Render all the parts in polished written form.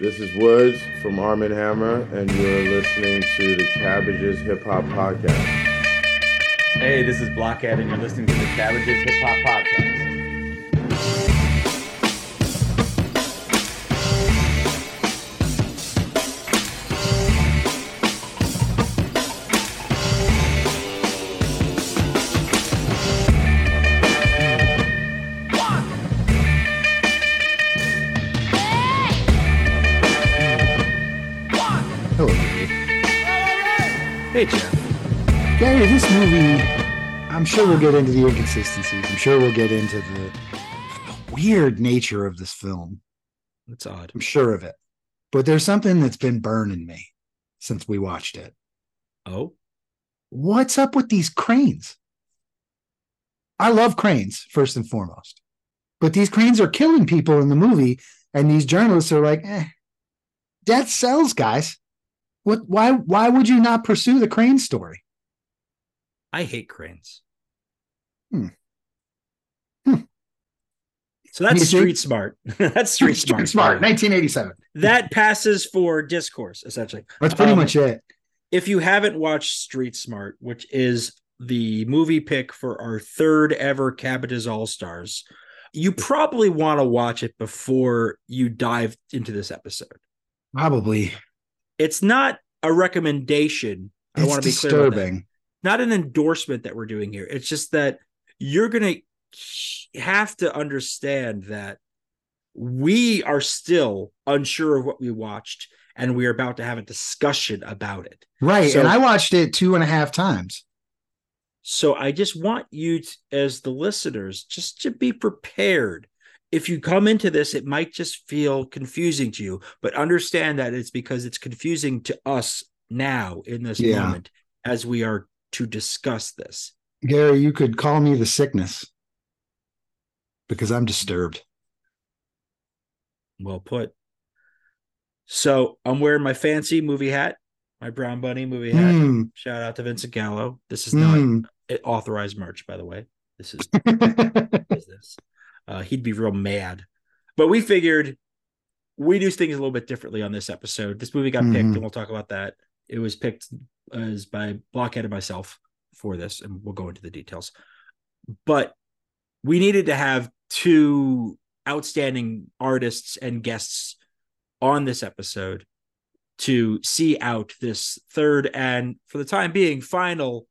This is Woods from Arm & Hammer, and you're listening to the Cabbages Hip Hop Podcast. Hey, this is Blockhead, and you're listening to the Cabbages Hip Hop Podcast. Gary, this movie, I'm sure we'll get into the inconsistencies. I'm sure we'll get into the weird nature of this film. That's odd. I'm sure of it. But there's something that's been burning me since we watched it. Oh? What's up with these cranes? I love cranes, first and foremost. But these cranes are killing people in the movie, and these journalists are like, death sells, guys. What? Why would you not pursue the crane story? I hate cranes. So that's Street Smart. That's Street Smart, 1987. That passes for discourse, essentially. That's pretty much it. If you haven't watched Street Smart, which is the movie pick for our third ever Cabbages All-Stars, you probably want to watch it before you dive into this episode. Probably. It's not a recommendation. I want to be clear about that. Not an endorsement that we're doing here. It's just that you're going to have to understand that we are still unsure of what we watched, and we are about to have a discussion about it. Right. So, and I watched it 2.5 times. So I just want you to, as the listeners, just to be prepared. If you come into this, it might just feel confusing to you, but understand that it's because it's confusing to us now in this moment as we are to discuss this. Gary, you could call me the sickness because I'm disturbed. Well put. So I'm wearing my fancy movie hat, my Brown Bunny movie hat. Shout out to Vincent Gallo. This is not authorized merch, by the way. This is business. He'd be real mad. But we figured we do things a little bit differently on this episode. This movie got picked, and we'll talk about that. It was picked as by Blockhead and myself for this, and we'll go into the details. But we needed to have two outstanding artists and guests on this episode to see out this third and, for the time being, final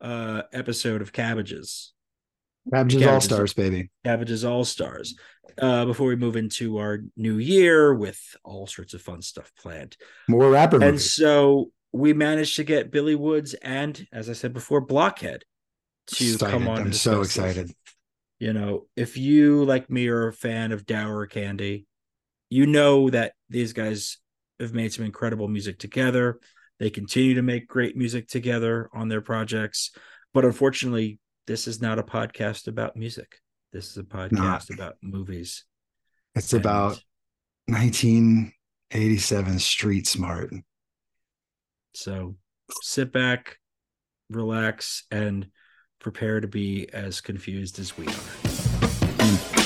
episode of Cabbages. Cabbages All-Stars, baby. Cabbages All-Stars. Before we move into our new year with all sorts of fun stuff planned. More rapper movies. And so we managed to get Billy Woods and, as I said before, Blockhead to come on. I'm so excited. You know, if you, like me, are a fan of Dour Candy, you know that these guys have made some incredible music together. They continue to make great music together on their projects. But unfortunately, this is not a podcast about music. This is a podcast about movies. It's about 1987 Street Smart. So sit back, relax, and prepare to be as confused as we are.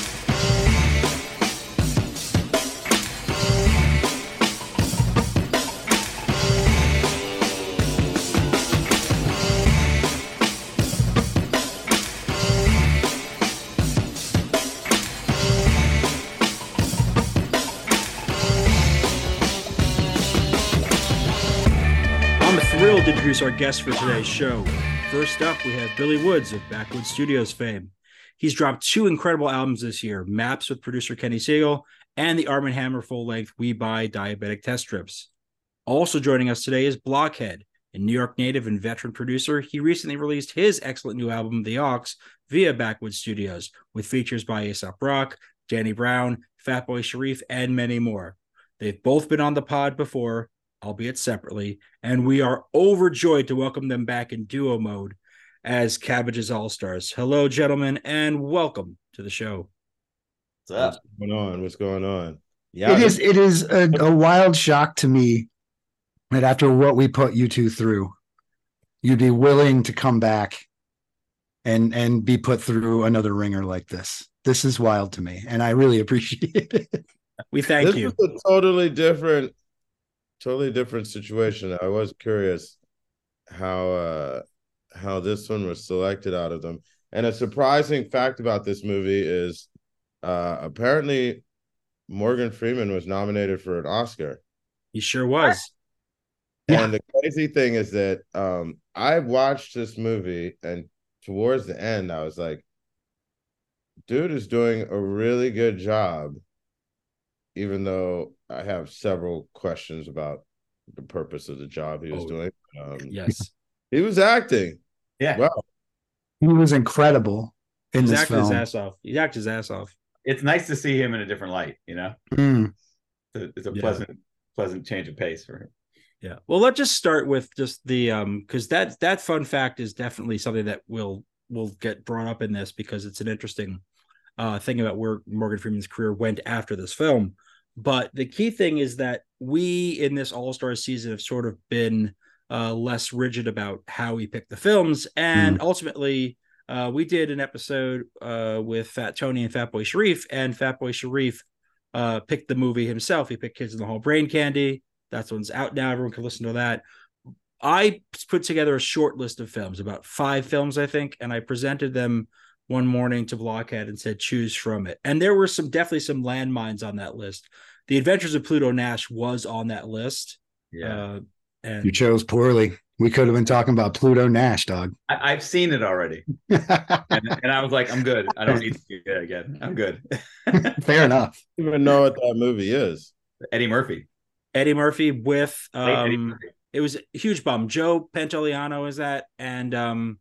Our guest for today's show. First up, we have Billy Woods of Backwoodz Studioz fame. He's dropped 2 incredible albums this year, Maps with producer Kenny Siegel and the Arm & Hammer full-length We Buy Diabetic Test Strips. Also joining us today is Blockhead, a New York native and veteran producer. He recently released his excellent new album, The Ox, via Backwoodz Studioz, with features by ASAP Rocky, Danny Brown, Fatboy Sharif, and many more. They've both been on the pod before, albeit separately, and we are overjoyed to welcome them back in duo mode as Cabbages All-Stars. Hello, gentlemen, and welcome to the show. What's up? What's going on? Yeah, it is a wild shock to me that after what we put you two through, you'd be willing to come back and be put through another ringer like this. This is wild to me, and I really appreciate it. We thank this you. This is a totally different situation. I was curious how this one was selected out of them. And a surprising fact about this movie is apparently Morgan Freeman was nominated for an Oscar. He sure was. And the crazy thing is that I watched this movie, and towards the end, I was like, dude is doing a really good job, even though I have several questions about the purpose of the job he was doing. Yes. He was acting. Yeah. Wow. He was incredible in this film. He acted his ass off. He acted his ass off. It's nice to see him in a different light, you know? Mm. It's a pleasant change of pace for him. Yeah. Well, let's just start with just the because that fun fact is definitely something that will get brought up in this, because it's an interesting thing about where Morgan Freeman's career went after this film. But the key thing is that we in this All-Star season have sort of been less rigid about how we pick the films, and ultimately we did an episode with Fat Tony and Fatboy Sharif, and Fatboy Sharif picked the movie himself. He picked Kids in the Hall Brain Candy. That one's out now. Everyone can listen to that. I put together a short list of films, about 5 films, I think, and I presented them one morning to Blockhead and said, choose from it. And there were definitely some landmines on that list. The Adventures of Pluto Nash was on that list. Yeah. And you chose poorly. We could have been talking about Pluto Nash, dog. I've seen it already. and I was like, I'm good. I don't need to do that again. I'm good. Fair enough. I don't even know what that movie is. Eddie Murphy with it was a huge bum. Joe Pantoliano is that, and Randy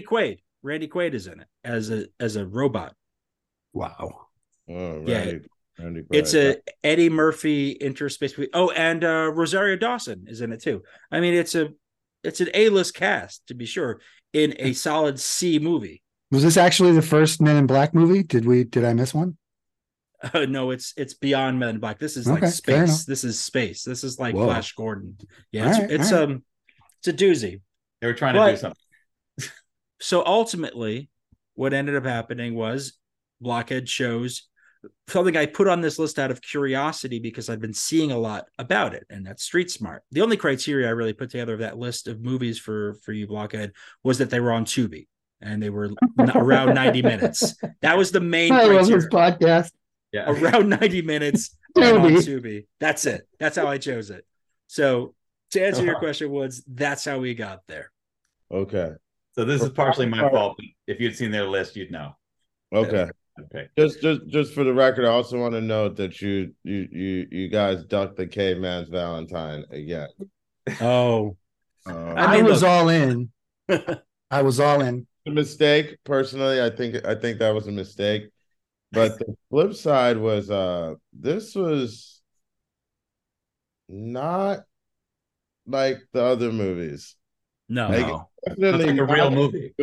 Quaid. Randy Quaid is in it as a robot. Wow. Oh, yeah. Randy Quaid. It's a Eddie Murphy interspace. And Rosario Dawson is in it too. I mean, it's an A-list cast, to be sure, in a solid C movie. Was this actually the first Men in Black movie? Did I miss one? No, it's beyond Men in Black. This is like space. This is space. This is like Flash Gordon. Yeah, it's a doozy. They were trying to do something. So ultimately, what ended up happening was Blockhead shows something I put on this list out of curiosity because I've been seeing a lot about it, and that's Street Smart. The only criteria I really put together of that list of movies for you, Blockhead, was that they were on Tubi and they were around 90 minutes. That was the main criteria. I love this podcast. Yeah. Around 90 minutes on Tubi. That's it. That's how I chose it. So to answer your question, Woods, that's how we got there. Okay. So this is partially my fault. If you'd seen their list, you'd know. Okay. Just for the record, I also want to note that you guys ducked the caveman's Valentine again. Oh. I was all in. A mistake. Personally, I think that was a mistake. But the flip side was this was not like the other movies. No. Definitely like a real movie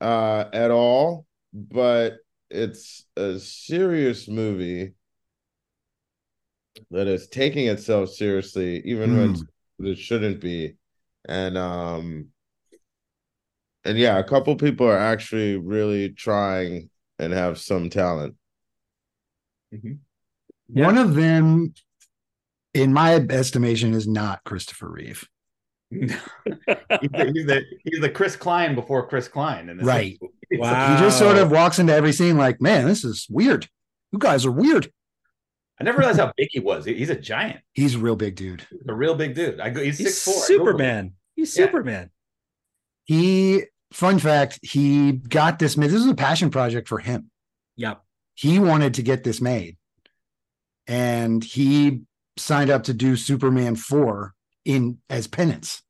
at all, but it's a serious movie that is taking itself seriously even when it shouldn't be. And yeah, a couple people are actually really trying and have some talent. Mm-hmm. Yeah. One of them, in my estimation, is not Christopher Reeve. he's the Chris Klein before Chris Klein. In this episode. Wow. He just sort of walks into every scene like, man, this is weird. You guys are weird. I never realized how big he was. He's a giant. He's a real big dude. He's 6'4". Superman. He's Superman. He... Fun fact, he got this made. This was a passion project for him. Yep. He wanted to get this made. And he signed up to do Superman 4 as penance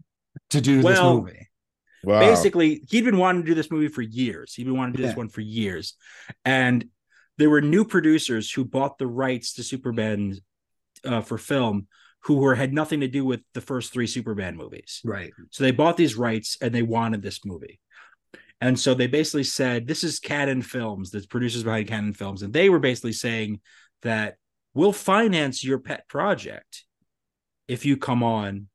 to do this movie. Wow. Basically, he'd been wanting to do this movie for years. He'd been wanting to do this one for years. And there were new producers who bought the rights to Superman for film, who had nothing to do with the first 3 Superman movies. Right. So they bought these rights and they wanted this movie. And so they basically said, this is Cannes Films, the producers behind Cannes Films. And they were basically saying that we'll finance your pet project if you come on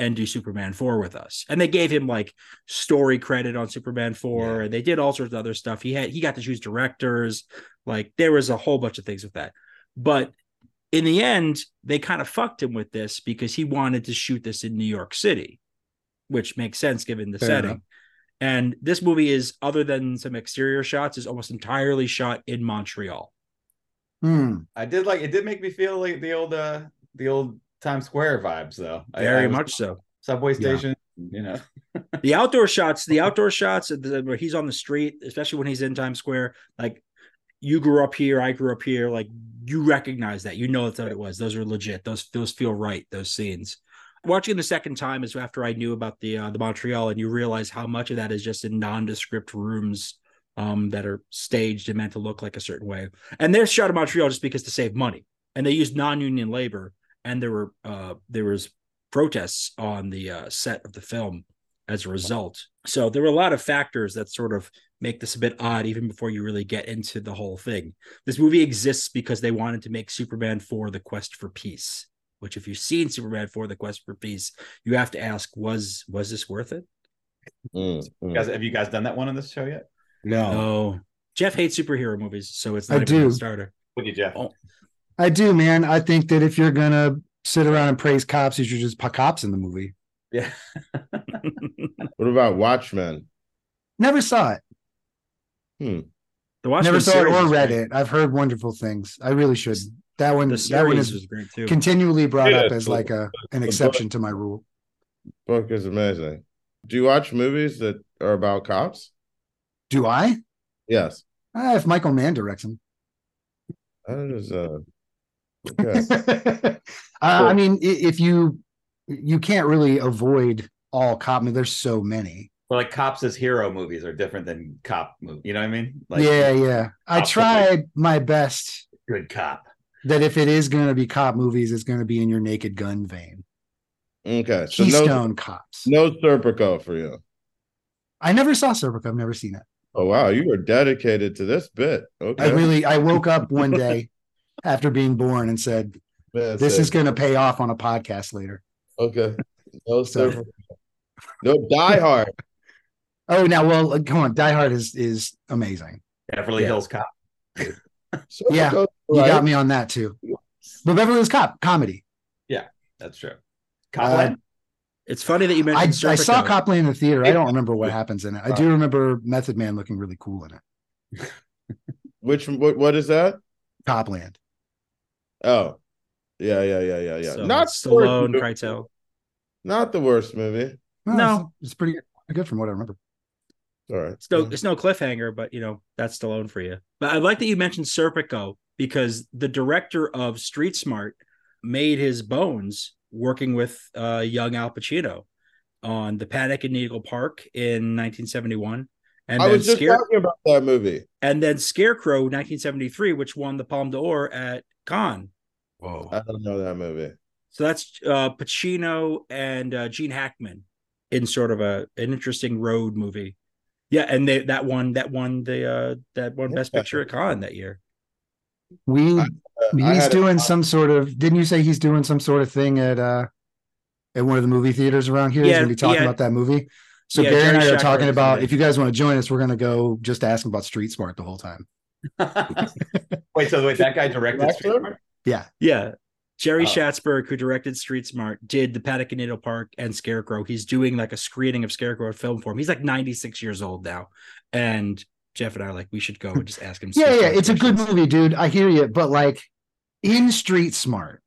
and do Superman 4 with us. And they gave him like story credit on Superman 4 and they did all sorts of other stuff. He got to choose directors. Like there was a whole bunch of things with that. But in the end, they kind of fucked him with this because he wanted to shoot this in New York City, which makes sense given the setting. Enough. And this movie is, other than some exterior shots, is almost entirely shot in Montreal. I did like, it did make me feel like the old Times Square vibes though. Very much so. Subway station, you know. the outdoor shots where he's on the street, especially when he's in Times Square, like you grew up here, I grew up here, like you recognize that. You know that's what it was. Those are legit. Those feel right, those scenes. Watching the second time is after I knew about the Montreal, and you realize how much of that is just in nondescript rooms that are staged and meant to look like a certain way. And they're shot in Montreal just because to save money, and they used non-union labor. And there was protests on the set of the film as a result. So there were a lot of factors that sort of make this a bit odd, even before you really get into the whole thing. This movie exists because they wanted to make Superman 4 The Quest for Peace, which if you've seen Superman 4 The Quest for Peace, you have to ask, was this worth it? Have you guys done that one on this show yet? No. Jeff hates superhero movies, so it's not even a starter. What do you, Jeff? Oh. I do, man. I think that if you're going to sit around and praise cops, you should just put cops in the movie. Yeah. What about Watchmen? Never saw it. The Watchmen never saw it or read it. I've heard wonderful things. I really should. That one is great too. Continually brought up as like an exception to my rule. Book is amazing. Do you watch movies that are about cops? Do I? Yes. If Michael Mann directs them. That is okay. I mean, if you can't really avoid all cop movies. There's so many. Well, like cops as hero movies are different than cop movies. You know what I mean? Like, yeah. I tried my best. Good cop. That if it is going to be cop movies, it's going to be in your Naked Gun vein. Okay, so Keystone Cops. No Serpico for you. I never saw Serpico. I've never seen it. Oh wow, you were dedicated to this bit. Okay, I woke up one day after being born and said, "This is going to pay off on a podcast later." Okay, no Serpico. No Die Hard. Oh, now well, come on, Die Hard is amazing. Beverly Hills Cop. Serpico, yeah, right? You got me on that too. But Beverly Hills Cop comedy. Yeah, that's true. Copland. It's funny that you mentioned. I saw Copland in the theater. I don't remember what happens in it. I do remember Method Man looking really cool in it. What is that? Copland. Oh, yeah. So not Stallone, Krytel. Not the worst movie. No, it's pretty good from what I remember. All right. It's no cliffhanger, but you know that's Stallone for you. But I like that you mentioned Serpico because the director of Street Smart made his bones working with young Al Pacino on The Panic in Needle Park in 1971. And I was just talking about that movie. And then Scarecrow 1973, which won the Palme d'Or at Cannes. Whoa. I don't know that movie. So that's Pacino and Gene Hackman in sort of an interesting road movie. Yeah, and that won Best Picture at Cannes that year. He's doing some sort of. Didn't you say he's doing some sort of thing at one of the movie theaters around here? Yeah, he's going to be talking about that movie. So Gary and I are talking about. If you guys want to join us, we're going to go just ask him about Street Smart the whole time. wait, that guy directed Street Smart? Yeah. Jerry Schatzberg, who directed Street Smart, did The Panic in Needle Park and Scarecrow. He's doing like a screening of Scarecrow in film form. He's like 96 years old now, and Jeff and I are like, we should go and just ask him. yeah, it's a good movie, dude. I hear you, but like in Street Smart,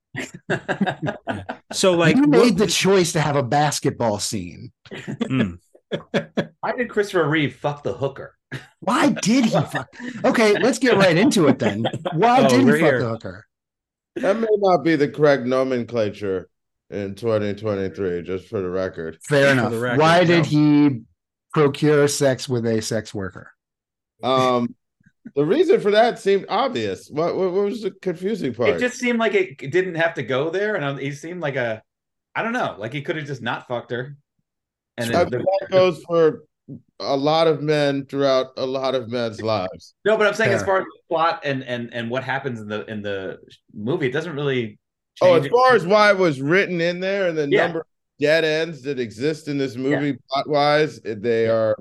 so like you made the choice to have a basketball scene. Why did Christopher Reeve fuck the hooker? Why did he fuck? Okay, let's get right into it then. Why did he fuck the hooker? That may not be the correct nomenclature in 2023. Just for the record, fair enough. Why did he procure sex with a sex worker? The reason for that seemed obvious. What was the confusing part? It just seemed like it didn't have to go there, and he seemed like I don't know, like he could have just not fucked her. And so that goes for a lot of men throughout a lot of men's lives. No, but I'm saying as far as the plot and what happens in the movie, it doesn't really change. As far as why it was written in there and the number of dead ends that exist in this movie, plot-wise, they are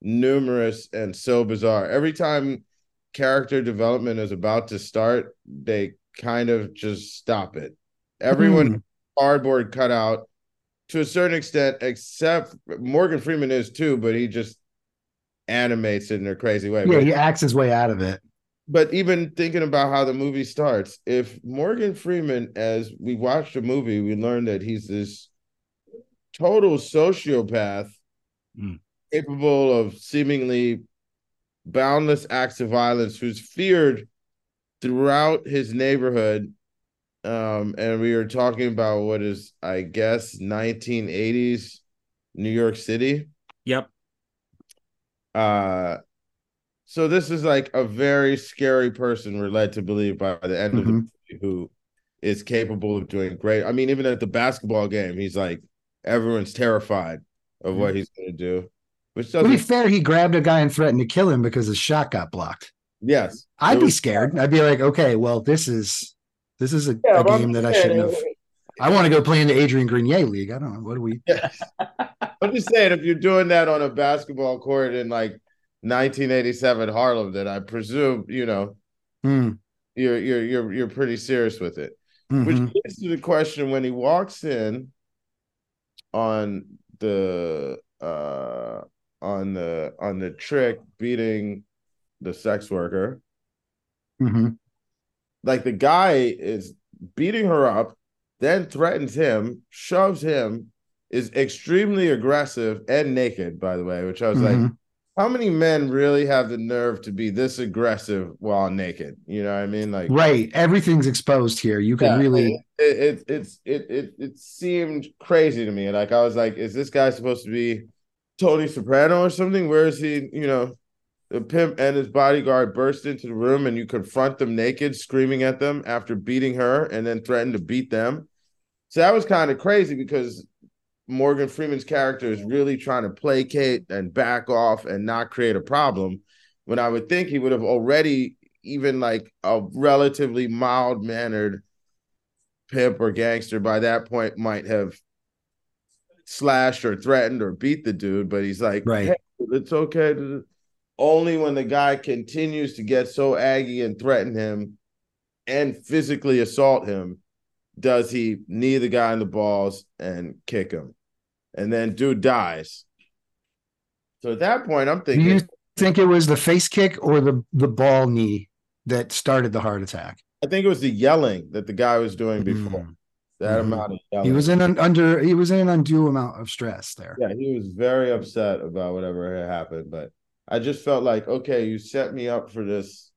numerous and so bizarre. Every time character development is about to start, they kind of just stop it. Everyone cardboard cutout to a certain extent, except Morgan Freeman is too, but he just animates it in a crazy way. Yeah, he acts his way out of it. But even thinking about how the movie starts, if Morgan Freeman, as we watched the movie, we learned that he's this total sociopath capable of seemingly boundless acts of violence, who's feared throughout his neighborhood. And we were talking about what is, I guess, 1980s New York City. Yep. So this is like a very scary person we're led to believe by the end of the movie, who is capable of doing great. I mean, even at the basketball game, he's like, everyone's terrified of what he's going to do. Which doesn't... To be fair, he grabbed a guy and threatened to kill him because his shot got blocked. Yes. I'd be scared. I'd be like, okay, well, this is a game that I shouldn't have. I want to go play in the Adrian Grenier League. I don't know. What do we... I'm just saying, if you're doing that on a basketball court in like 1987 Harlem, that I presume, you know, you're pretty serious with it. Which leads to the question, when he walks in on the trick beating the sex worker, like the guy is beating her up, then threatens him, shoves him, is extremely aggressive and naked, by the way, which I was like, how many men really have the nerve to be this aggressive while naked? You know what I mean? Like, right. Everything's exposed here. You can really... It seemed crazy to me. Like, I was like, is this guy supposed to be Tony Soprano or something? Where is he, you know, the pimp and his bodyguard burst into the room and you confront them naked, screaming at them after beating her and then threaten to beat them. So that was kind of crazy because Morgan Freeman's character is really trying to placate and back off and not create a problem, when I would think he would have already, even like a relatively mild-mannered pimp or gangster by that point, might have slashed or threatened or beat the dude, but he's like, hey, it's okay. Only when the guy continues to get so aggy and threaten him and physically assault him does he knee the guy in the balls and kick him. And then dude dies. So at that point, I'm thinking... Do you think it was the face kick or the ball knee that started the heart attack? I think it was the yelling that the guy was doing before. That amount of yelling. He was in an undue amount of stress there. Yeah, he was very upset about whatever had happened. But I just felt like, okay, you set me up for this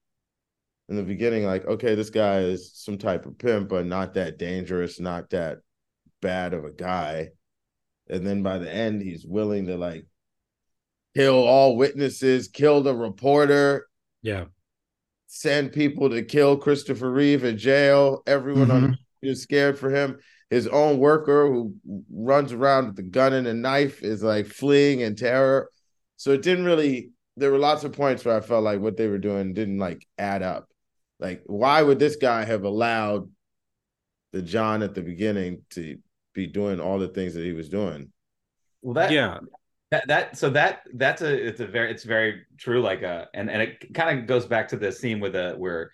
in the beginning, like, okay, this guy is some type of pimp, but not that dangerous, not that bad of a guy. And then by the end, he's willing to, like, kill all witnesses, kill the reporter. Yeah. Send people to kill Christopher Reeve in jail. Everyone on is scared for him. His own worker who runs around with a gun and a knife is, like, fleeing in terror. So it didn't really... There were lots of points where I felt like what they were doing didn't, like, add up. Like, why would this guy have allowed the John at the beginning to be doing all the things that he was doing? Well, it's very true. Like, and it kind of goes back to the scene with where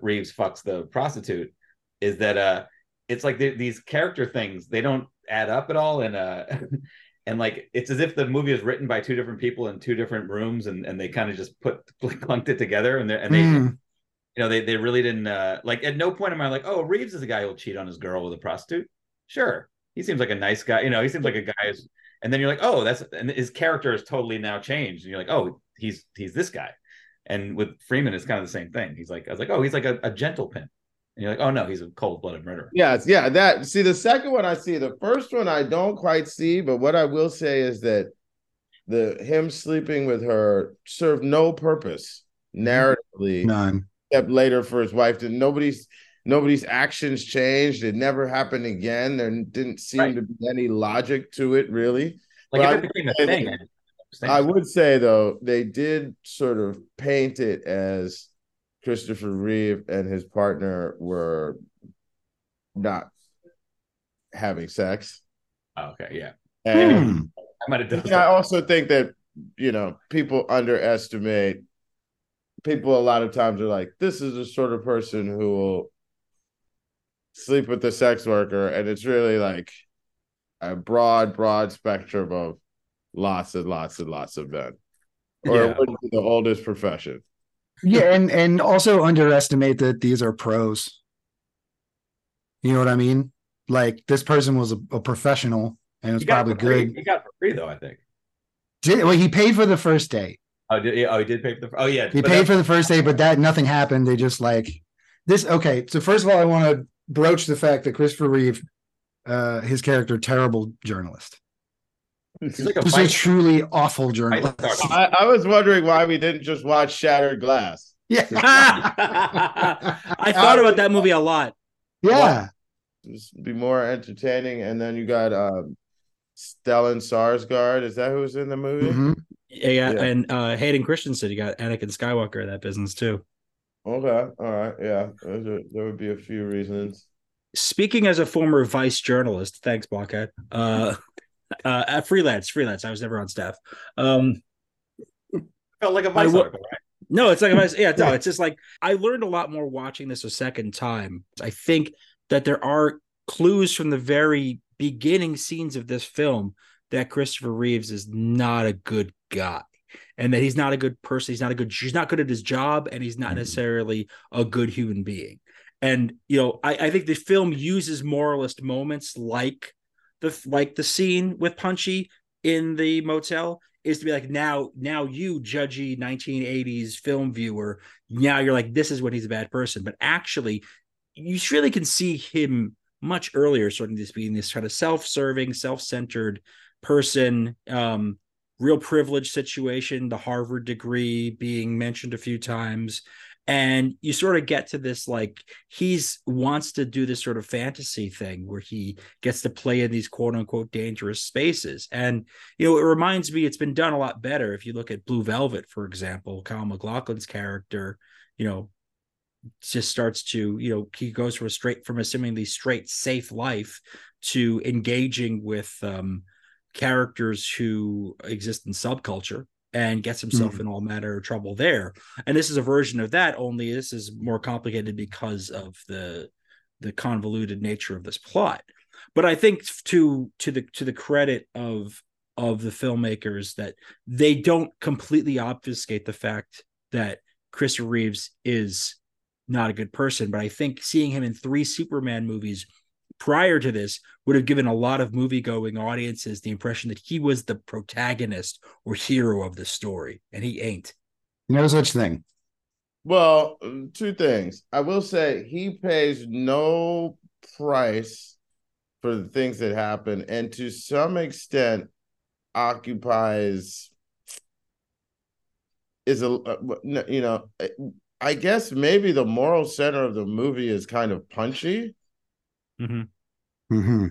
Reeves fucks the prostitute. Is that it's like these character things, they don't add up at all, and like, it's as if the movie is written by two different people in two different rooms, and they kind of just clunked it together, and they you know, they really didn't like, at no point am I like, oh, Reeves is a guy who'll cheat on his girl with a prostitute. Sure. He seems like a nice guy. You know, he seems like a guy who's, and then you're like, oh, and his character is totally now changed. And you're like, oh, he's this guy. And with Freeman, it's kind of the same thing. He's like, I was like, oh, he's like a gentle pimp. And you're like, oh no, he's a cold-blooded murderer. Yes, yeah. That, see, the second one I see. The first one I don't quite see, but what I will say is that him sleeping with her served no purpose narratively. None. Except later for his wife. That nobody's actions changed. It never happened again. There didn't seem to be any logic to it, really. Like, if it became a thing. I would say though, they did sort of paint it as Christopher Reeve and his partner were not having sex. Okay, yeah. And I might have done. I also think that, you know, people underestimate. People a lot of times are like, this is the sort of person who will sleep with the sex worker, and it's really like a broad spectrum of lots of men. Or yeah. It wouldn't be the oldest profession. Yeah, and also underestimate that these are pros. You know what I mean? Like, this person was a professional, and it's probably good. He got for free, though, I think. He paid for the first date. He did pay for the. Oh, yeah. He paid for the first date, but that nothing happened. They just like this. Okay, so first of all, I want to broach the fact that Christopher Reeve, his character, terrible journalist. He's like a truly awful journalist. I was wondering why we didn't just watch Shattered Glass. Yeah, I thought about that movie a lot. Yeah, just be more entertaining. And then you got Stellan Skarsgård. Is that who's in the movie? Mm-hmm. Yeah, and Hayden Christensen. You got Anakin Skywalker in that business too. Okay, all right, yeah. There would be a few reasons. Speaking as a former vice journalist, thanks, Blockhead. At freelance. I was never on staff. Felt like a vice article, right? No, it's like a vice. Yeah, no, it's just like I learned a lot more watching this a second time. I think that there are clues from the very beginning scenes of this film that Christopher Reeves is not a good guy, and that he's not a good person. He's not good at his job, and he's not necessarily a good human being. And you know, I think the film uses moralist moments like the scene with Punchy in the motel is to be like, now you judgy 1980s film viewer, now you're like, this is when he's a bad person. But actually, you really can see him much earlier, sort of this being this kind of self-serving, self-centered person, real privilege situation, the Harvard degree being mentioned a few times. And you sort of get to this, like, he's wants to do this sort of fantasy thing where he gets to play in these quote unquote dangerous spaces. And, you know, it reminds me, it's been done a lot better. If you look at Blue Velvet, for example, Kyle MacLachlan's character, you know, just starts to, you know, he goes from a seemingly straight, safe life to engaging with characters who exist in subculture, and gets himself in all manner of trouble there. And this is a version of that, only this is more complicated because of the convoluted nature of this plot. But I think to the credit of the filmmakers that they don't completely obfuscate the fact that Christopher Reeves is not a good person. But I think seeing him in 3 Superman movies prior to this would have given a lot of movie-going audiences the impression that he was the protagonist or hero of the story, and he ain't. No such thing. Well, 2 things. I will say he pays no price for the things that happen, and to some extent I guess maybe the moral center of the movie is kind of Punchy. Mm-hmm. Mm-hmm.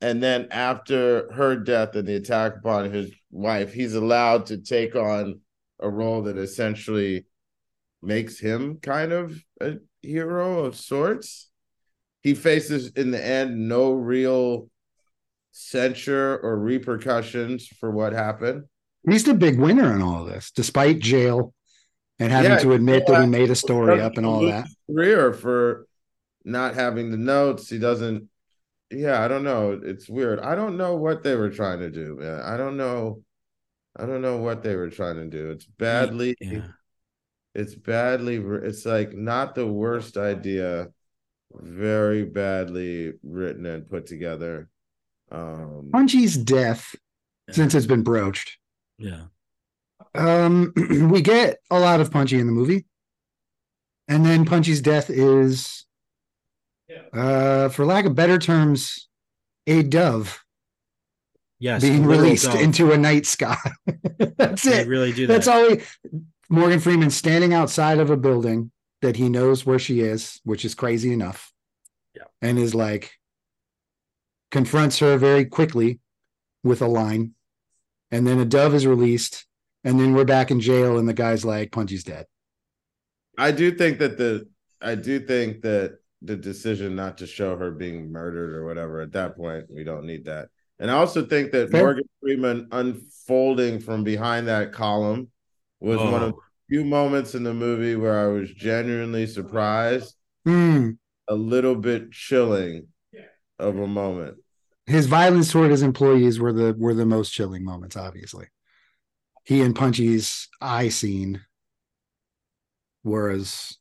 And then after her death and the attack upon his wife, he's allowed to take on a role that essentially makes him kind of a hero of sorts. He faces in the end no real censure or repercussions for what happened. He's the big winner in all of this, despite jail and having to admit that he made a story up and all that. Career for not having the notes, he doesn't. Yeah, I don't know. It's weird. I don't know what they were trying to do, man. I don't know what they were trying to do. It's badly. It's like not the worst idea, very badly written and put together. Punchy's death, since it's been broached. Yeah. We get a lot of Punchy in the movie, and then Punchy's death is, for lack of better terms, a dove. Yes, being released into a night sky. That's it. They really do that. That's all. Morgan Freeman standing outside of a building that he knows where she is, which is crazy enough. Yeah, and is like confronts her very quickly with a line, and then a dove is released, and then we're back in jail, and the guy's like, Punchy's dead. I do think that the decision not to show her being murdered or whatever, at that point, we don't need that. And I also think that Morgan Freeman unfolding from behind that column was one of the few moments in the movie where I was genuinely surprised. A little bit chilling of a moment. His violence toward his employees were the most chilling moments, obviously. He and Punchy's eye scene were as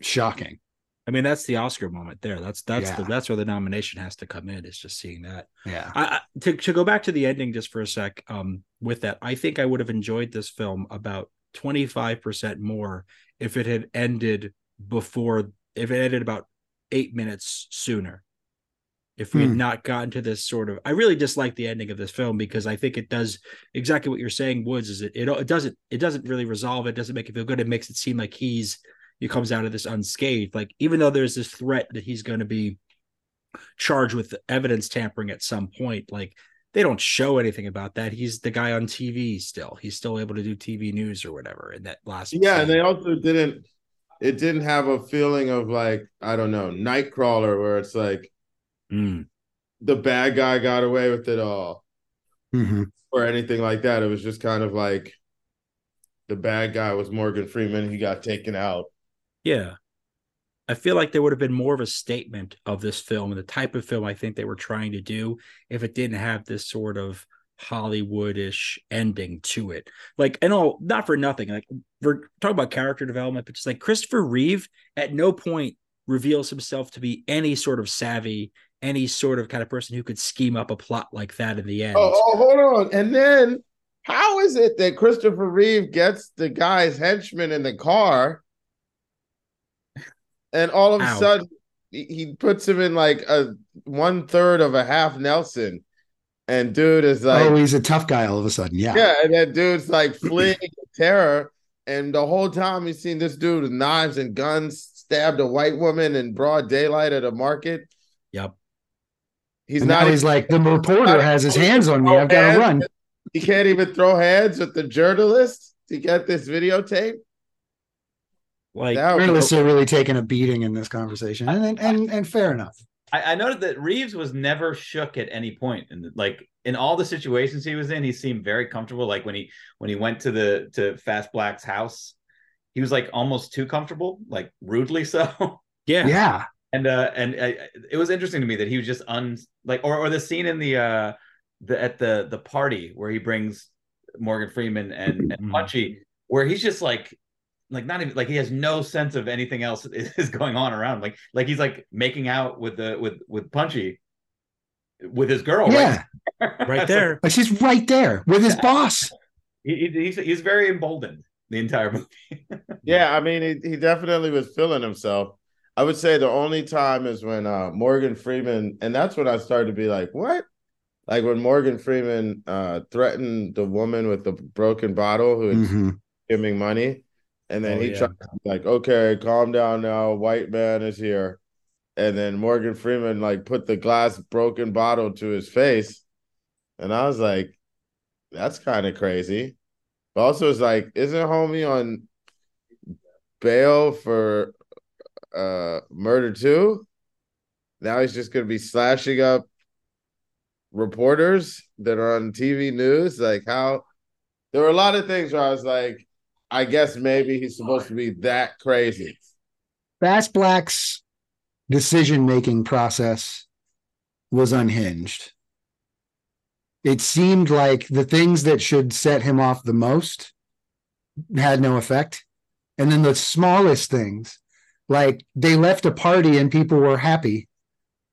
shocking. I mean, that's the Oscar moment there. That's where the nomination has to come in, is just seeing that. Yeah. To go back to the ending just for a sec, with that, I think I would have enjoyed this film about 25% more if it had ended about 8 minutes sooner. If we had not gotten to this sort of, I really dislike the ending of this film because I think it does exactly what you're saying, Woods, is it doesn't really resolve. It doesn't make it feel good. It makes it seem like he comes out of this unscathed. Like, even though there's this threat that he's going to be charged with evidence tampering at some point, like, they don't show anything about that. He's the guy on TV still. He's still able to do TV news or whatever in that last. Yeah. Time. And they also didn't have a feeling of, like, I don't know, Nightcrawler, where it's like, the bad guy got away with it all or anything like that. It was just kind of like the bad guy was Morgan Freeman. He got taken out. Yeah. I feel like there would have been more of a statement of this film and the type of film I think they were trying to do if it didn't have this sort of Hollywood-ish ending to it. Like, and all, not for nothing, like, we're talking about character development, but just like Christopher Reeve at no point reveals himself to be any sort of savvy, any sort of kind of person who could scheme up a plot like that in the end. Oh, hold on. And then how is it that Christopher Reeve gets the guy's henchman in the car and all of a sudden he puts him in like a 1/3 of a half Nelson, and dude is like, oh, he's a tough guy all of a sudden. Yeah. Yeah. And that dude's like fleeing in terror. And the whole time he's seen this dude with knives and guns stabbed a white woman in broad daylight at a market. Yep. He's like, the reporter has his hands on me. I've got to run. He can't even throw hands with the journalist to get this videotape. Like, journalists are really taking a beating in this conversation, and fair enough. I noted that Reeves was never shook at any point, and like in all the situations he was in, he seemed very comfortable. Like when he went to Fast Black's house, he was like almost too comfortable, like rudely so. Yeah. And it was interesting to me that he was just or the scene in the party where he brings Morgan Freeman and Munchie, where he's just like not even like he has no sense of anything else is going on around. Like he's like making out with Punchy, with his girl. Yeah, right there. Like, she's right there with his boss. He's very emboldened the entire movie. Yeah, I mean he definitely was feeling himself. I would say the only time is when Morgan Freeman, and that's when I started to be like, what? Like when Morgan Freeman threatened the woman with the broken bottle who was giving money. And then he tried to be like, okay, calm down now. White man is here. And then Morgan Freeman like put the glass broken bottle to his face. And I was like, that's kind of crazy. But also it's like, isn't homie on bail for murder too? Now he's just gonna be slashing up reporters that are on TV news. Like, how there were a lot of things where I was like, I guess maybe he's supposed to be that crazy. Fast Black's decision making process was unhinged. It seemed like the things that should set him off the most had no effect, and then the smallest things. Like, they left a party and people were happy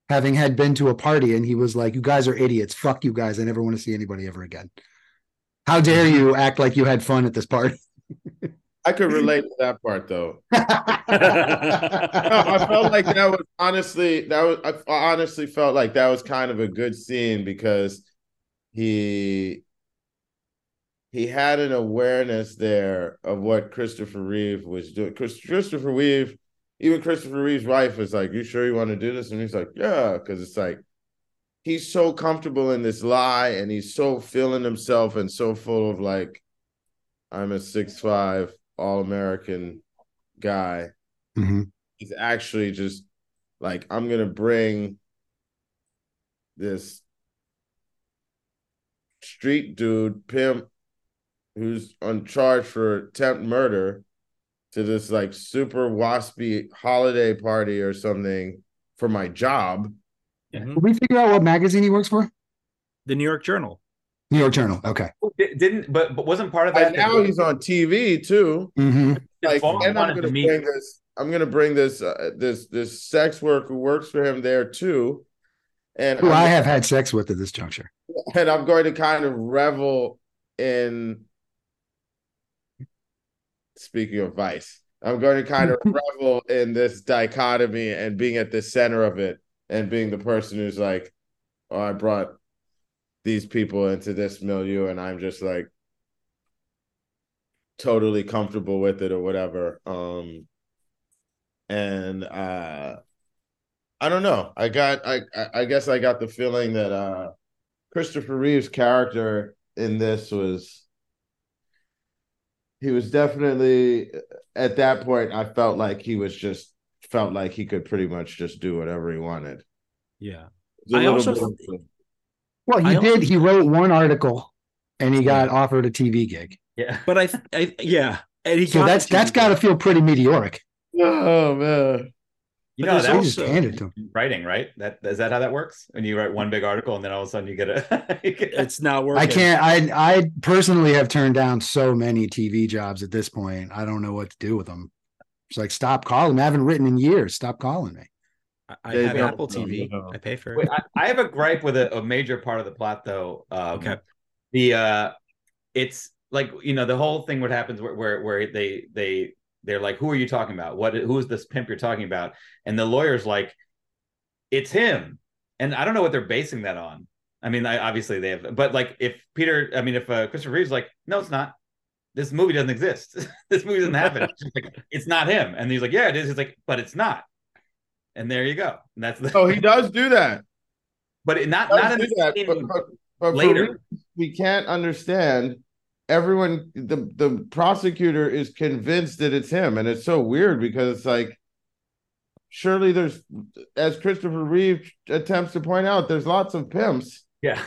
having had been to a party. And he was like, you guys are idiots. Fuck you guys. I never want to see anybody ever again. How dare you act like you had fun at this party? I could relate to that part, though. No, I felt like I honestly felt like that was kind of a good scene because he had an awareness there of what Christopher Reeve was doing. Even Christopher Reeve's wife was like, you sure you want to do this? And he's like, yeah, because it's like he's so comfortable in this lie and he's so feeling himself and so full of like, I'm a 6'5" all-American guy. He's actually just Like, I'm going to bring this street dude, pimp, who's on charge for attempt murder to this, like, super waspy holiday party or something for my job. Yeah. Did we figure out what magazine he works for? The New York Journal. New York Journal, okay. But wasn't part of that? And now he's on TV too. Mm-hmm. Like, and I'm gonna bring this this sex worker who works for him there too. And who I have had sex with at this juncture. And I'm going to kind of revel in. Speaking of vice, I'm going to kind of revel in this dichotomy and being at the center of it and being the person who's like, oh, I brought these people into this milieu and I'm just like totally comfortable with it or whatever. I don't know. I guess I got the feeling that Christopher Reeve's character in this was, he was definitely at that point, I felt like he was just felt like he could pretty much just do whatever he wanted. Yeah. Well, he did. He wrote one article, and he got offered a TV gig. Yeah, but that's got to feel pretty meteoric. Oh man, that's also writing, right? That is that how that works? And you write one big article, and then all of a sudden you get a. It's not working. I personally have turned down so many TV jobs at this point. I don't know what to do with them. It's like, stop calling me. I haven't written in years. Stop calling me. I have Apple TV. I pay for it. Wait, I have a gripe with a major part of the plot, though. Okay. It's like, you know, the whole thing what happens where they're like, who are you talking about? Who's this pimp you're talking about? And the lawyer's like, it's him. And I don't know what they're basing that on. I mean, obviously they have, but like if Christopher Reeve's like, no, it's not. This movie doesn't exist. This movie doesn't happen. It's not him. And he's like, yeah, it is. He's like, but it's not. And there you go. And that's the. Oh, he does do that, but not in the scene but later. We can't understand. Everyone, the prosecutor is convinced that it's him, and it's so weird because it's like, surely there's, as Christopher Reeve attempts to point out, there's lots of pimps. Yeah,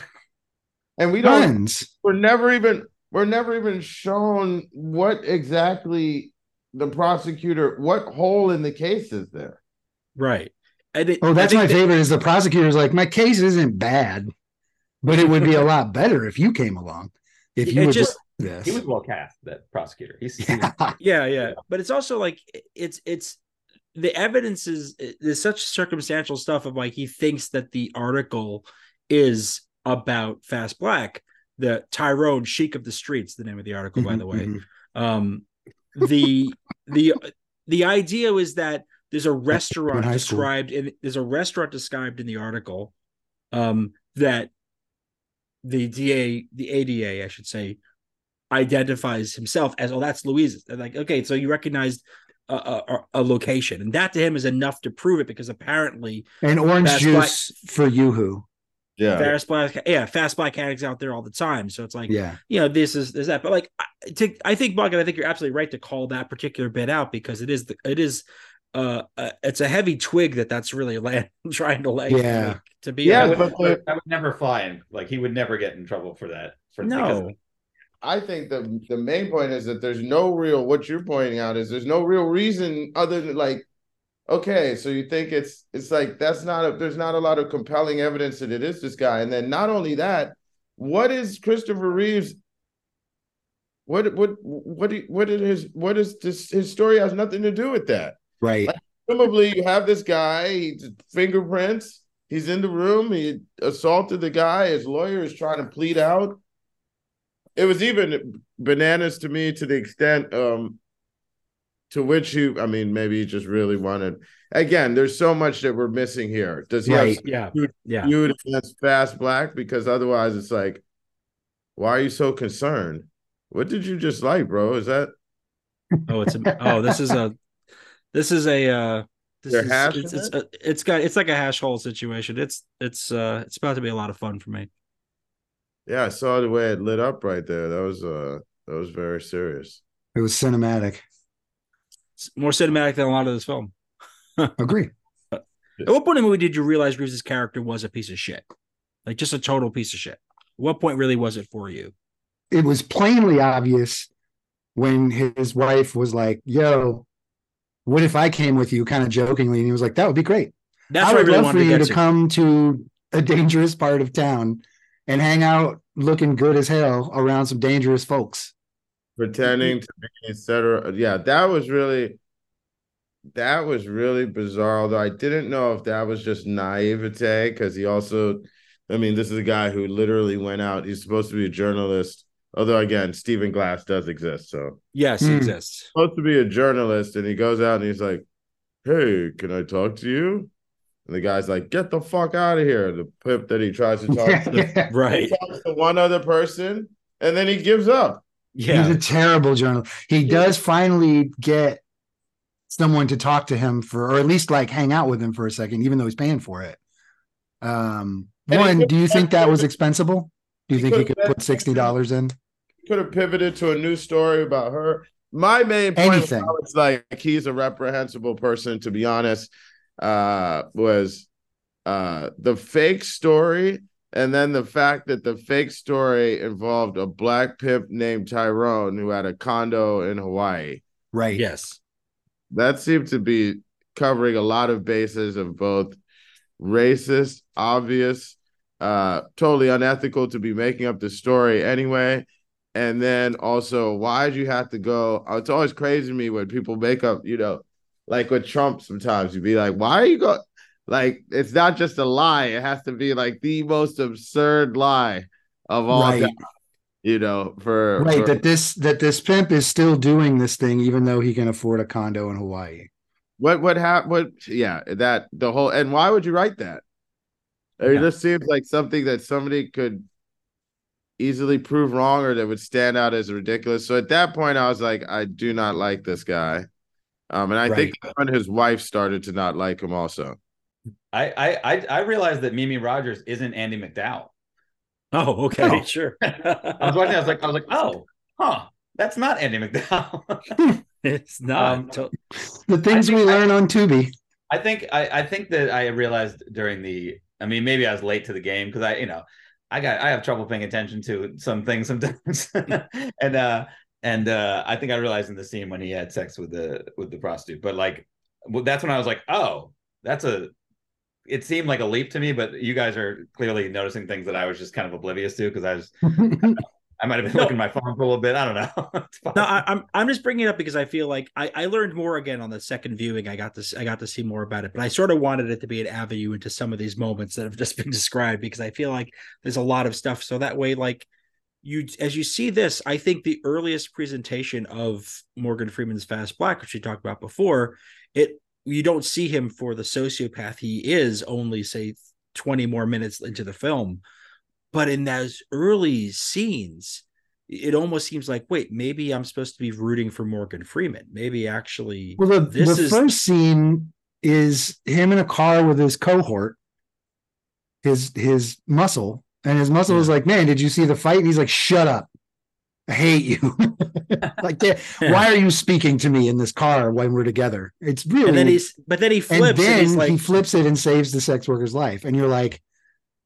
and we don't. Tons. We're never even shown what exactly the prosecutor, what hole in the case is there. Right. That's my favorite is the prosecutor's like, my case isn't bad, but it would be a lot better if you came along. If you would just this. He was well cast, that prosecutor. Yeah. But it's also like it's the evidence is there's such circumstantial stuff of like he thinks that the article is about Fast Black, the Tyrone Sheik of the Streets, the name of the article, by the way. Mm-hmm. The idea was that there's a restaurant described in the article that the ADA, I should say, identifies himself as, oh, that's Louise's. And like, okay, so you recognized a location, and that to him is enough to prove it because apparently, and orange juice for YooHoo. Yeah, Fast Black addicts out there all the time. So it's like, yeah, you know, there's that. But like, I think Blockhead, I think you're absolutely right to call that particular bit out because it is. It's a heavy twig that's really trying to lay. Yeah, like, to be. Yeah, I would never fly in. Like he would never get in trouble for that. I think the main point is that there's no real. What you're pointing out is there's no real reason other than like, okay, so you think it's like that's not. There's not a lot of compelling evidence that it is this guy. And then not only that, what is Christopher Reeve's? His story has nothing to do with that. Right. Like, presumably, you have this guy. He fingerprints. He's in the room. He assaulted the guy. His lawyer is trying to plead out. It was even bananas to me to the extent to which maybe he just really wanted. Again, there's so much that we're missing here. Does he have feud against Fast Black? Because otherwise, it's like, why are you so concerned? What did you just like, bro? Is that? Oh, It's like a hash hole situation. It's about to be a lot of fun for me. Yeah, I saw the way it lit up right there. That was very serious. It was cinematic. It's more cinematic than a lot of this film. Agree. At what point in the movie did you realize Reeves' character was a piece of shit? Like, just a total piece of shit. At what point really was it for you? It was plainly obvious when his wife was like, yo, what if I came with you, kind of jokingly? And he was like, that would be great. I would love for you to come to a dangerous part of town and hang out looking good as hell around some dangerous folks. Pretending to be, etc. Yeah, that was really bizarre. Although I didn't know if that was just naivete, because he also, I mean, this is a guy who literally went out. He's supposed to be a journalist. Although, again, Stephen Glass does exist. So yes, he exists. He's supposed to be a journalist, and he goes out and he's like, hey, can I talk to you? And the guy's like, get the fuck out of here. The pip that he tries to talk to. Right. He talks to one other person, and then he gives up. Yeah. He's a terrible journalist. He does finally get someone to talk to him for, or at least like hang out with him for a second, even though he's paying for it. Do you think that was expensible? Do you think he could put $60 in? He could have pivoted to a new story about her. My main point was like, he's a reprehensible person, to be honest, was the fake story. And then the fact that the fake story involved a black pimp named Tyrone who had a condo in Hawaii. Right. Yes. That seemed to be covering a lot of bases of both racist, obvious, totally unethical to be making up the story anyway. And then also, why'd you have to go? It's always crazy to me when people make up, you know, like with Trump sometimes you'd be like, why are you going? Like, it's not just a lie. It has to be like the most absurd lie of all time, you know, that this pimp is still doing this thing, even though he can afford a condo in Hawaii. And why would you write that? It just seems like something that somebody could easily prove wrong or that would stand out as ridiculous. So at that point, I was like, I do not like this guy. And I think that's when his wife started to not like him also. I realized that Mimi Rogers isn't Andy McDowell. Oh, okay, no. Sure. I was like, oh, huh, that's not Andy McDowell. It's not. The things we learn on Tubi. I think that I realized during the. I mean, maybe I was late to the game because I have trouble paying attention to some things sometimes, and I think I realized in the scene when he had sex with the prostitute, but like, well, that's when I was like, oh, that's a. It seemed like a leap to me, but you guys are clearly noticing things that I was just kind of oblivious to because I might have been looking at my phone for a little bit. I don't know. No, I'm just bringing it up because I feel like I learned more again on the second viewing. I got to see more about it, but I sort of wanted it to be an avenue into some of these moments that have just been described because I feel like there's a lot of stuff. So that way, like as you see this, I think the earliest presentation of Morgan Freeman's Fast Black, which we talked about before, you don't see him for the sociopath he is only, say, 20 more minutes into the film. But in those early scenes, it almost seems like, wait, maybe I'm supposed to be rooting for Morgan Freeman. Maybe actually... Well, the first scene is him in a car with his cohort, his muscle. And his muscle is like, man, did you see the fight? And he's like, shut up. I hate you. Like, why are you speaking to me in this car when we're together? It's really. But then he flips. And then he's like, he flips it and saves the sex worker's life. And you're like,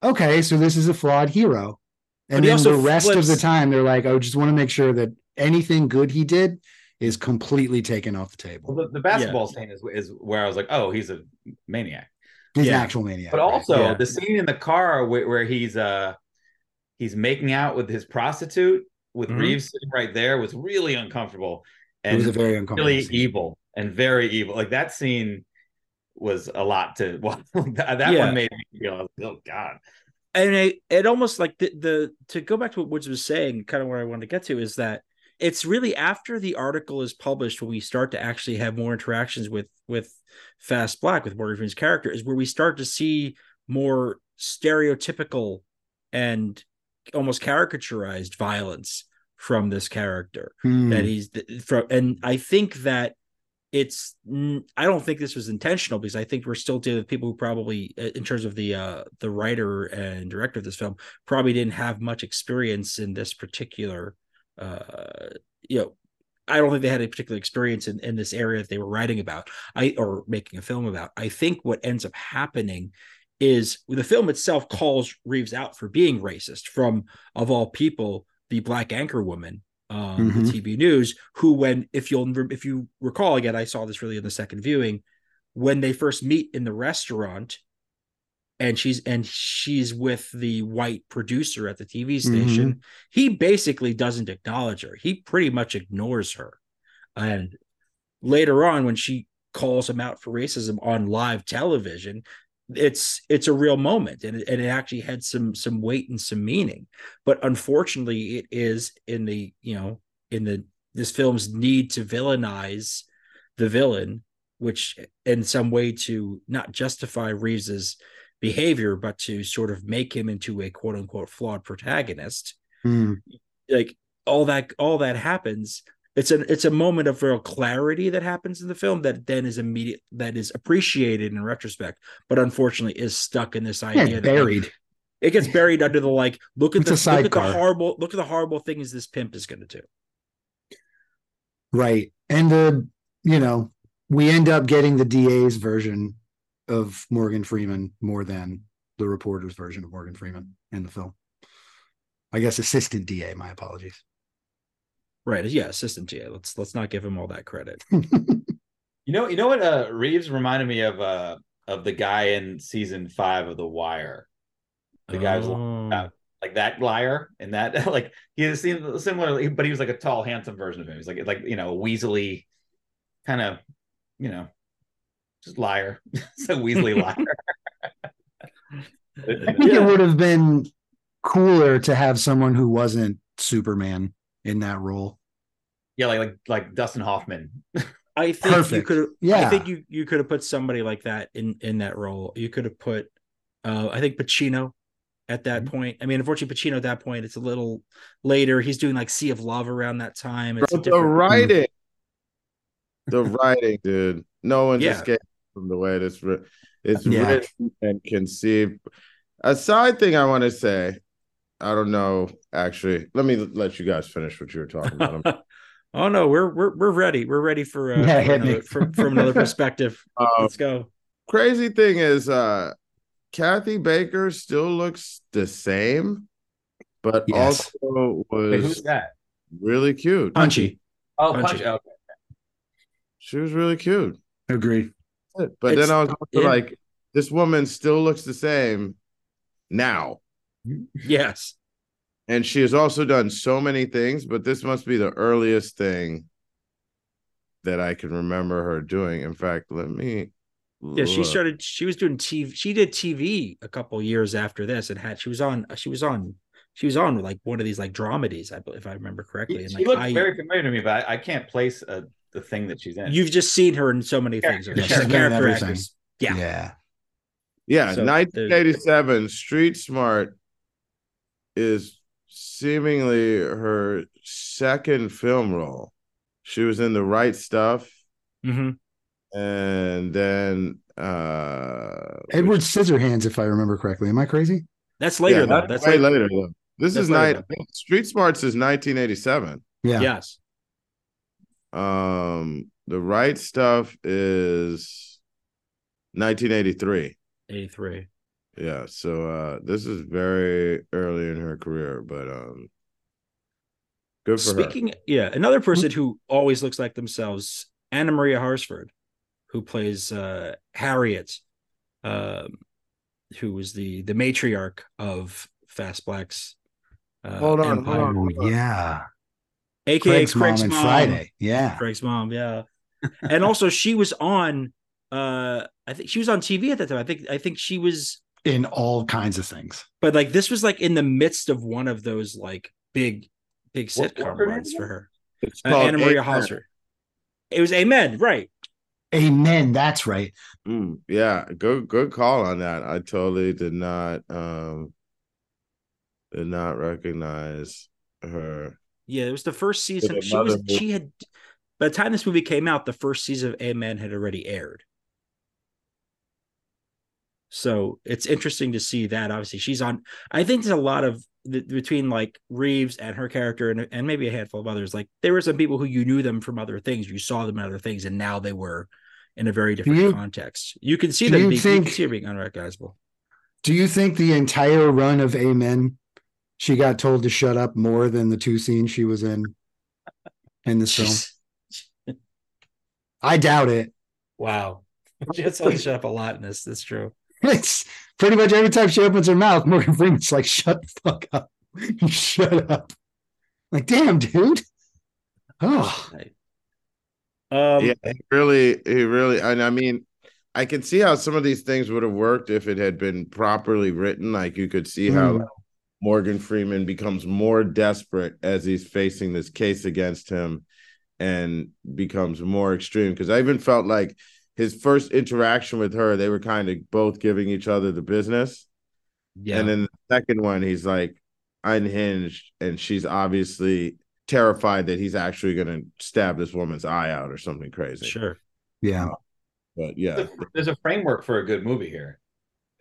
okay, so this is a flawed hero. And then the rest of the time, they're like, I just want to make sure that anything good he did is completely taken off the table. Well, the basketball scene is where I was like, oh, he's a maniac. He's an actual maniac. But also the scene in the car where he's making out with his prostitute. With Reeves sitting right there was really uncomfortable, and it was a very uncomfortable, really evil and very evil. Like that scene was a lot to watch. That one made me feel, oh God. And it almost like to go back to what Woods was saying, kind of where I wanted to get to is that it's really after the article is published when we start to actually have more interactions with Fast Black, with Morgan Freeman's character, is where we start to see more stereotypical and almost caricaturized violence from this character that he's from. And I think that I don't think this was intentional because I think we're still dealing with people who probably, in terms of the writer and director of this film, probably didn't have much experience in this particular, I don't think they had a particular experience in this area that they were writing about or making a film about. I think what ends up happening is the film itself calls Reeves out for being racist from, of all people, the black anchor woman, the TV news, who, when, if you recall, again, I saw this really in the second viewing, when they first meet in the restaurant and she's with the white producer at the TV station, he basically doesn't acknowledge her. He pretty much ignores her. And later on, when she calls him out for racism on live television, it's a real moment, and it actually had some weight and some meaning. But unfortunately, it is in this film's need to villainize the villain, which in some way to not justify Reeves's behavior, but to sort of make him into a quote unquote flawed protagonist. Like all that happens. It's a moment of real clarity that happens in the film that then is immediate, that is appreciated in retrospect, but unfortunately is stuck in this idea that buried. It gets buried under the look at the horrible things this pimp is going to do. Right, and we end up getting the DA's version of Morgan Freeman more than the reporter's version of Morgan Freeman in the film. I guess assistant DA. My apologies. Right, yeah, assistant GA. Let's not give him all that credit. You know what? Reeves reminded me of the guy in season 5 of The Wire. The guy was like that liar, and that like he seemed similar, but he was like a tall, handsome version of him. He's like weaselly, kind of just liar. It's a weaselly liar. I think it would have been cooler to have someone who wasn't Superman in that role. Yeah, like Dustin Hoffman. I think perfect. You could, yeah. I think you could have put somebody like that in that role. You could have put I think Pacino at that point. I mean, unfortunately, Pacino at that point, it's a little later. He's doing like Sea of Love around that time. It's the writing. The writing, dude. No one escapes from the way it's written and conceived. A side thing I want to say. I don't know. Actually, let me let you guys finish what you were talking about. Oh no, we're ready. We're ready from another perspective. Let's go. Crazy thing is, Kathy Baker still looks the same, but also was really cute. Punchy. Oh, Punchy. Okay. She was really cute. Agree. But then I was also like, this woman still looks the same now. Yes. And she has also done so many things, but this must be the earliest thing that I can remember her doing. In fact, let me look. She did TV a couple years after this, and she was on like one of these like dramedies, if I remember correctly. And she looked very familiar to me, but I can't place the thing that she's in. You've just seen her in so many things. She's a character actress. Yeah, so 1987, Street Smart is seemingly her second film role. She was in The Right Stuff, and then Edward Scissorhands, if I remember correctly. Am I crazy? That's later, though. That's way later, though. Street Smarts is 1987. Yeah. Yes. The Right Stuff is 1983. 83. Yeah, so this is very early in her career, but good for her. Yeah, another person who always looks like themselves, Anna Maria Horsford, who plays Harriet, who was the matriarch of Fast Black's empire. Hold on. Yeah. AKA Craig's mom. Friday. Yeah. Craig's mom, yeah. And also she was on I think she was on TV at that time. I think she was in all kinds of things. But like this was like in the midst of one of those like big sitcom runs for her. It's called Anna Maria Horsford. It was Amen, right? Amen, that's right. Yeah, good call on that. I totally did not recognize her. Yeah, it was the first season. By the time this movie came out, the first season of Amen had already aired. So it's interesting to see that. Obviously, she's on. I think there's a lot of between like Reeves and her character and maybe a handful of others, like there were some people who you knew them from other things, you saw them in other things, and now they were in a very different context. You can see them being unrecognizable. Do you think the entire run of Amen, she got told to shut up more than the two scenes she was in this film? I doubt it. Wow. She gets told to shut up a lot in this. That's true. It's pretty much every time she opens her mouth, Morgan Freeman's like, shut the fuck up. Shut up. Like, damn, dude. Oh. Yeah, he really, and I mean, I can see how some of these things would have worked if it had been properly written. Like, you could see how Morgan Freeman becomes more desperate as he's facing this case against him and becomes more extreme. Because I even felt like his first interaction with her, they were kind of both giving each other the business. Yeah. And then the second one, he's like unhinged, and she's obviously terrified that he's actually going to stab this woman's eye out or something crazy. Sure. Yeah. But yeah, there's a framework for a good movie here.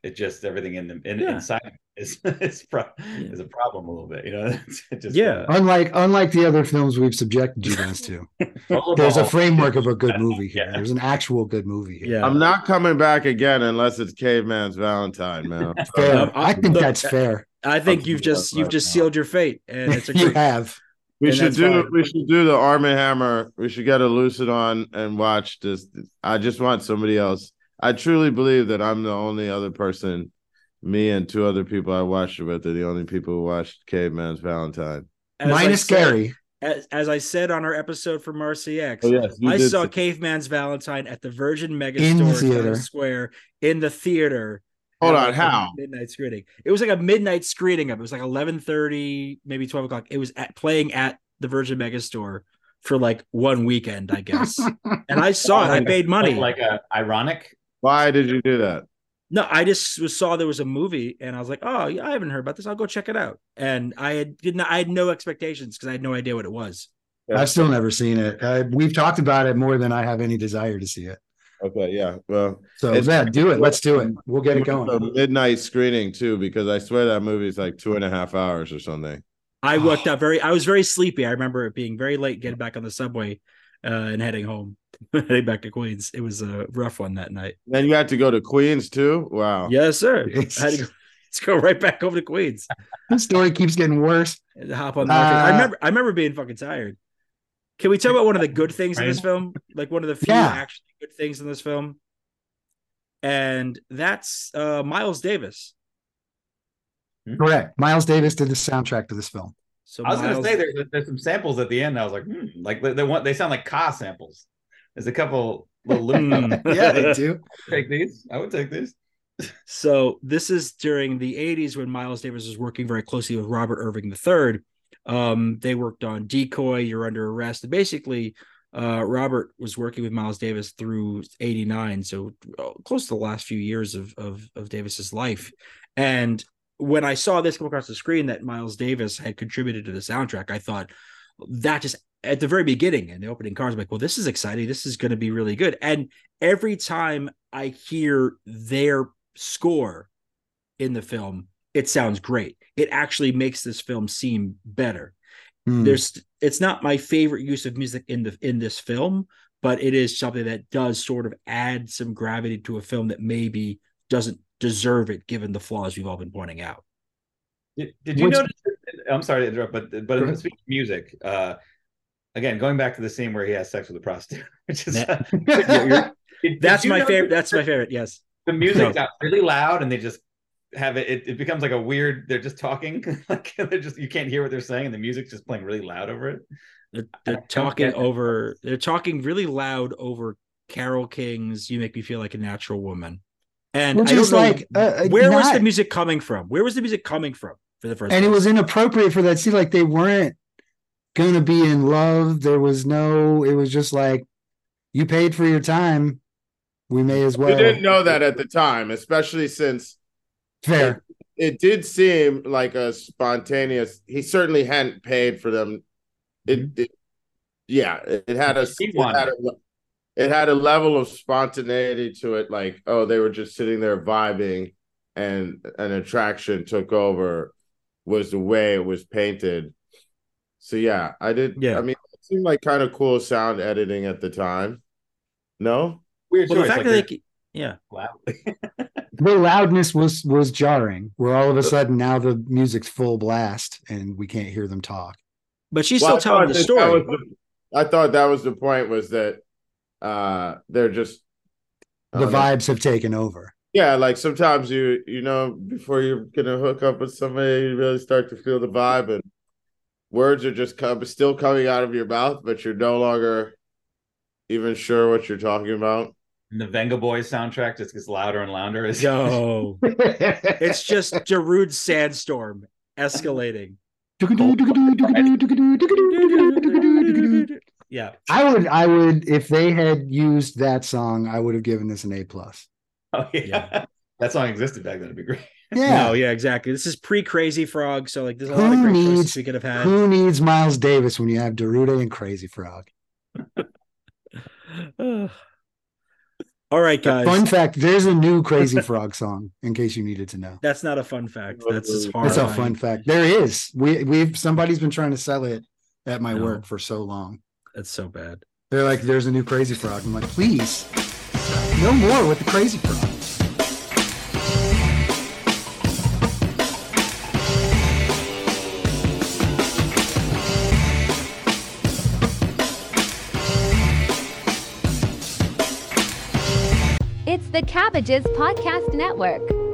It just everything inside is a problem a little bit, you know. It's just, unlike the other films we've subjected you guys to, there's a framework of a good movie here. Yeah. There's an actual good movie here. Yeah. I'm not coming back again unless it's Caveman's Valentine, man. Fair. I think that's fair. I think you've just sealed your fate, and it's a great... You have. We should do the Arm & Hammer. We should get a Lucid on and watch this. I just want somebody else. I truly believe that I'm the only other person, me and two other people I watched it with, are the only people who watched Caveman's Valentine. Minus Gary. As I said on our episode from RCX, I saw Caveman's Valentine at the Virgin Megastore in the Square, in the theater. Hold on, how? Midnight screening. It was like a midnight screening of it. It was like 11:30, maybe 12 o'clock. It was playing at the Virgin Megastore for like one weekend, I guess. And I saw it. I paid money. Like a ironic. Why did you do that? No, I just saw there was a movie, and I was like, "Oh, yeah, I haven't heard about this. I'll go check it out." And I had no expectations because I had no idea what it was. Yeah. I've still never seen it. We've talked about it more than I have any desire to see it. Okay, yeah. Well, so Matt, do it. Let's do it. We'll get it going. A midnight screening too, because I swear that movie is like 2.5 hours or something. I worked out I was very sleepy. I remember it being very late, getting back on the subway and heading home, heading back to Queens. It was a rough one that night. Then you had to go to Queens too. Wow. Yes, sir. I had to go. Let's go right back over to Queens. This story keeps getting worse. Hop on the market. I remember being fucking tired. Can we talk about one of the good things in this film? Like one of the few actually good things in this film. And that's Miles Davis. Correct. Miles Davis did the soundtrack to this film. So I was going to say there's some samples at the end. I was like, like they sound like Ka samples. There's a couple little yeah, they do. Take these. I would take these. So this is during the 80s when Miles Davis was working very closely with Robert Irving III. They worked on Decoy, You're Under Arrest. And basically, Robert was working with Miles Davis through 89, so close to the last few years of Davis's life. And when I saw this come across the screen that Miles Davis had contributed to the soundtrack, I thought that just at the very beginning in the opening cards, I'm like, well, this is exciting. This is going to be really good. And every time I hear their score in the film, it sounds great. It actually makes this film seem better. It's not my favorite use of music in this film, but it is something that does sort of add some gravity to a film that maybe doesn't deserve it, given the flaws we've all been pointing out. Did you notice? I'm sorry to interrupt, but speaking of music, again, going back to the scene where he has sex with a prostitute, which is that's my favorite. That's my favorite. Yes, the music got really loud, and they just have it becomes like a weird, they're just talking like they're just, you can't hear what they're saying, and the music's just playing really loud over it. They're talking really loud over Carole King's You Make Me Feel Like a Natural Woman, and which I don't know, like was the music coming from? Where was the music coming from for the first time? It was inappropriate for that scene. Like, they weren't gonna be in love. It was just like, you paid for your time, we may as well. You didn't know that at the time, especially since fair. It did seem like a spontaneous. He certainly hadn't paid for them. It had a level of spontaneity to it. Like, oh, they were just sitting there vibing, and an attraction took over. was the way it was painted. So yeah, I did. Yeah, I mean, it seemed like kind of cool sound editing at the time. No, weird choice. The fact that they, yeah, wow. The loudness was jarring. Where all of a sudden now the music's full blast and we can't hear them talk. But she's still telling the story. I thought that was the point. Was that they're just the vibes have taken over. Yeah, like sometimes you know, before you're gonna hook up with somebody, you really start to feel the vibe, and words are just still coming out of your mouth, but you're no longer even sure what you're talking about. And the Venga Boys soundtrack just gets louder and louder. Yo, it's just Darude's sandstorm escalating. Yeah, I would if they had used that song, I would have given this an A+. Oh, yeah. That song existed back then. It'd be great. Yeah. No, yeah, exactly. This is pre-Crazy Frog, so like there's a lot of great choices we could have had. Who needs Miles Davis when you have Derude and Crazy Frog? All right, guys. Fun fact: there's a new Crazy Frog song. In case you neted to know, that's not a fun fact. That's a fun fact. There is. We've somebody's been trying to sell it at my work for so long. That's so bad. They're like, "There's a new Crazy Frog." I'm like, please. No more with the Crazy Frog. It's the Cabbages Podcast Network.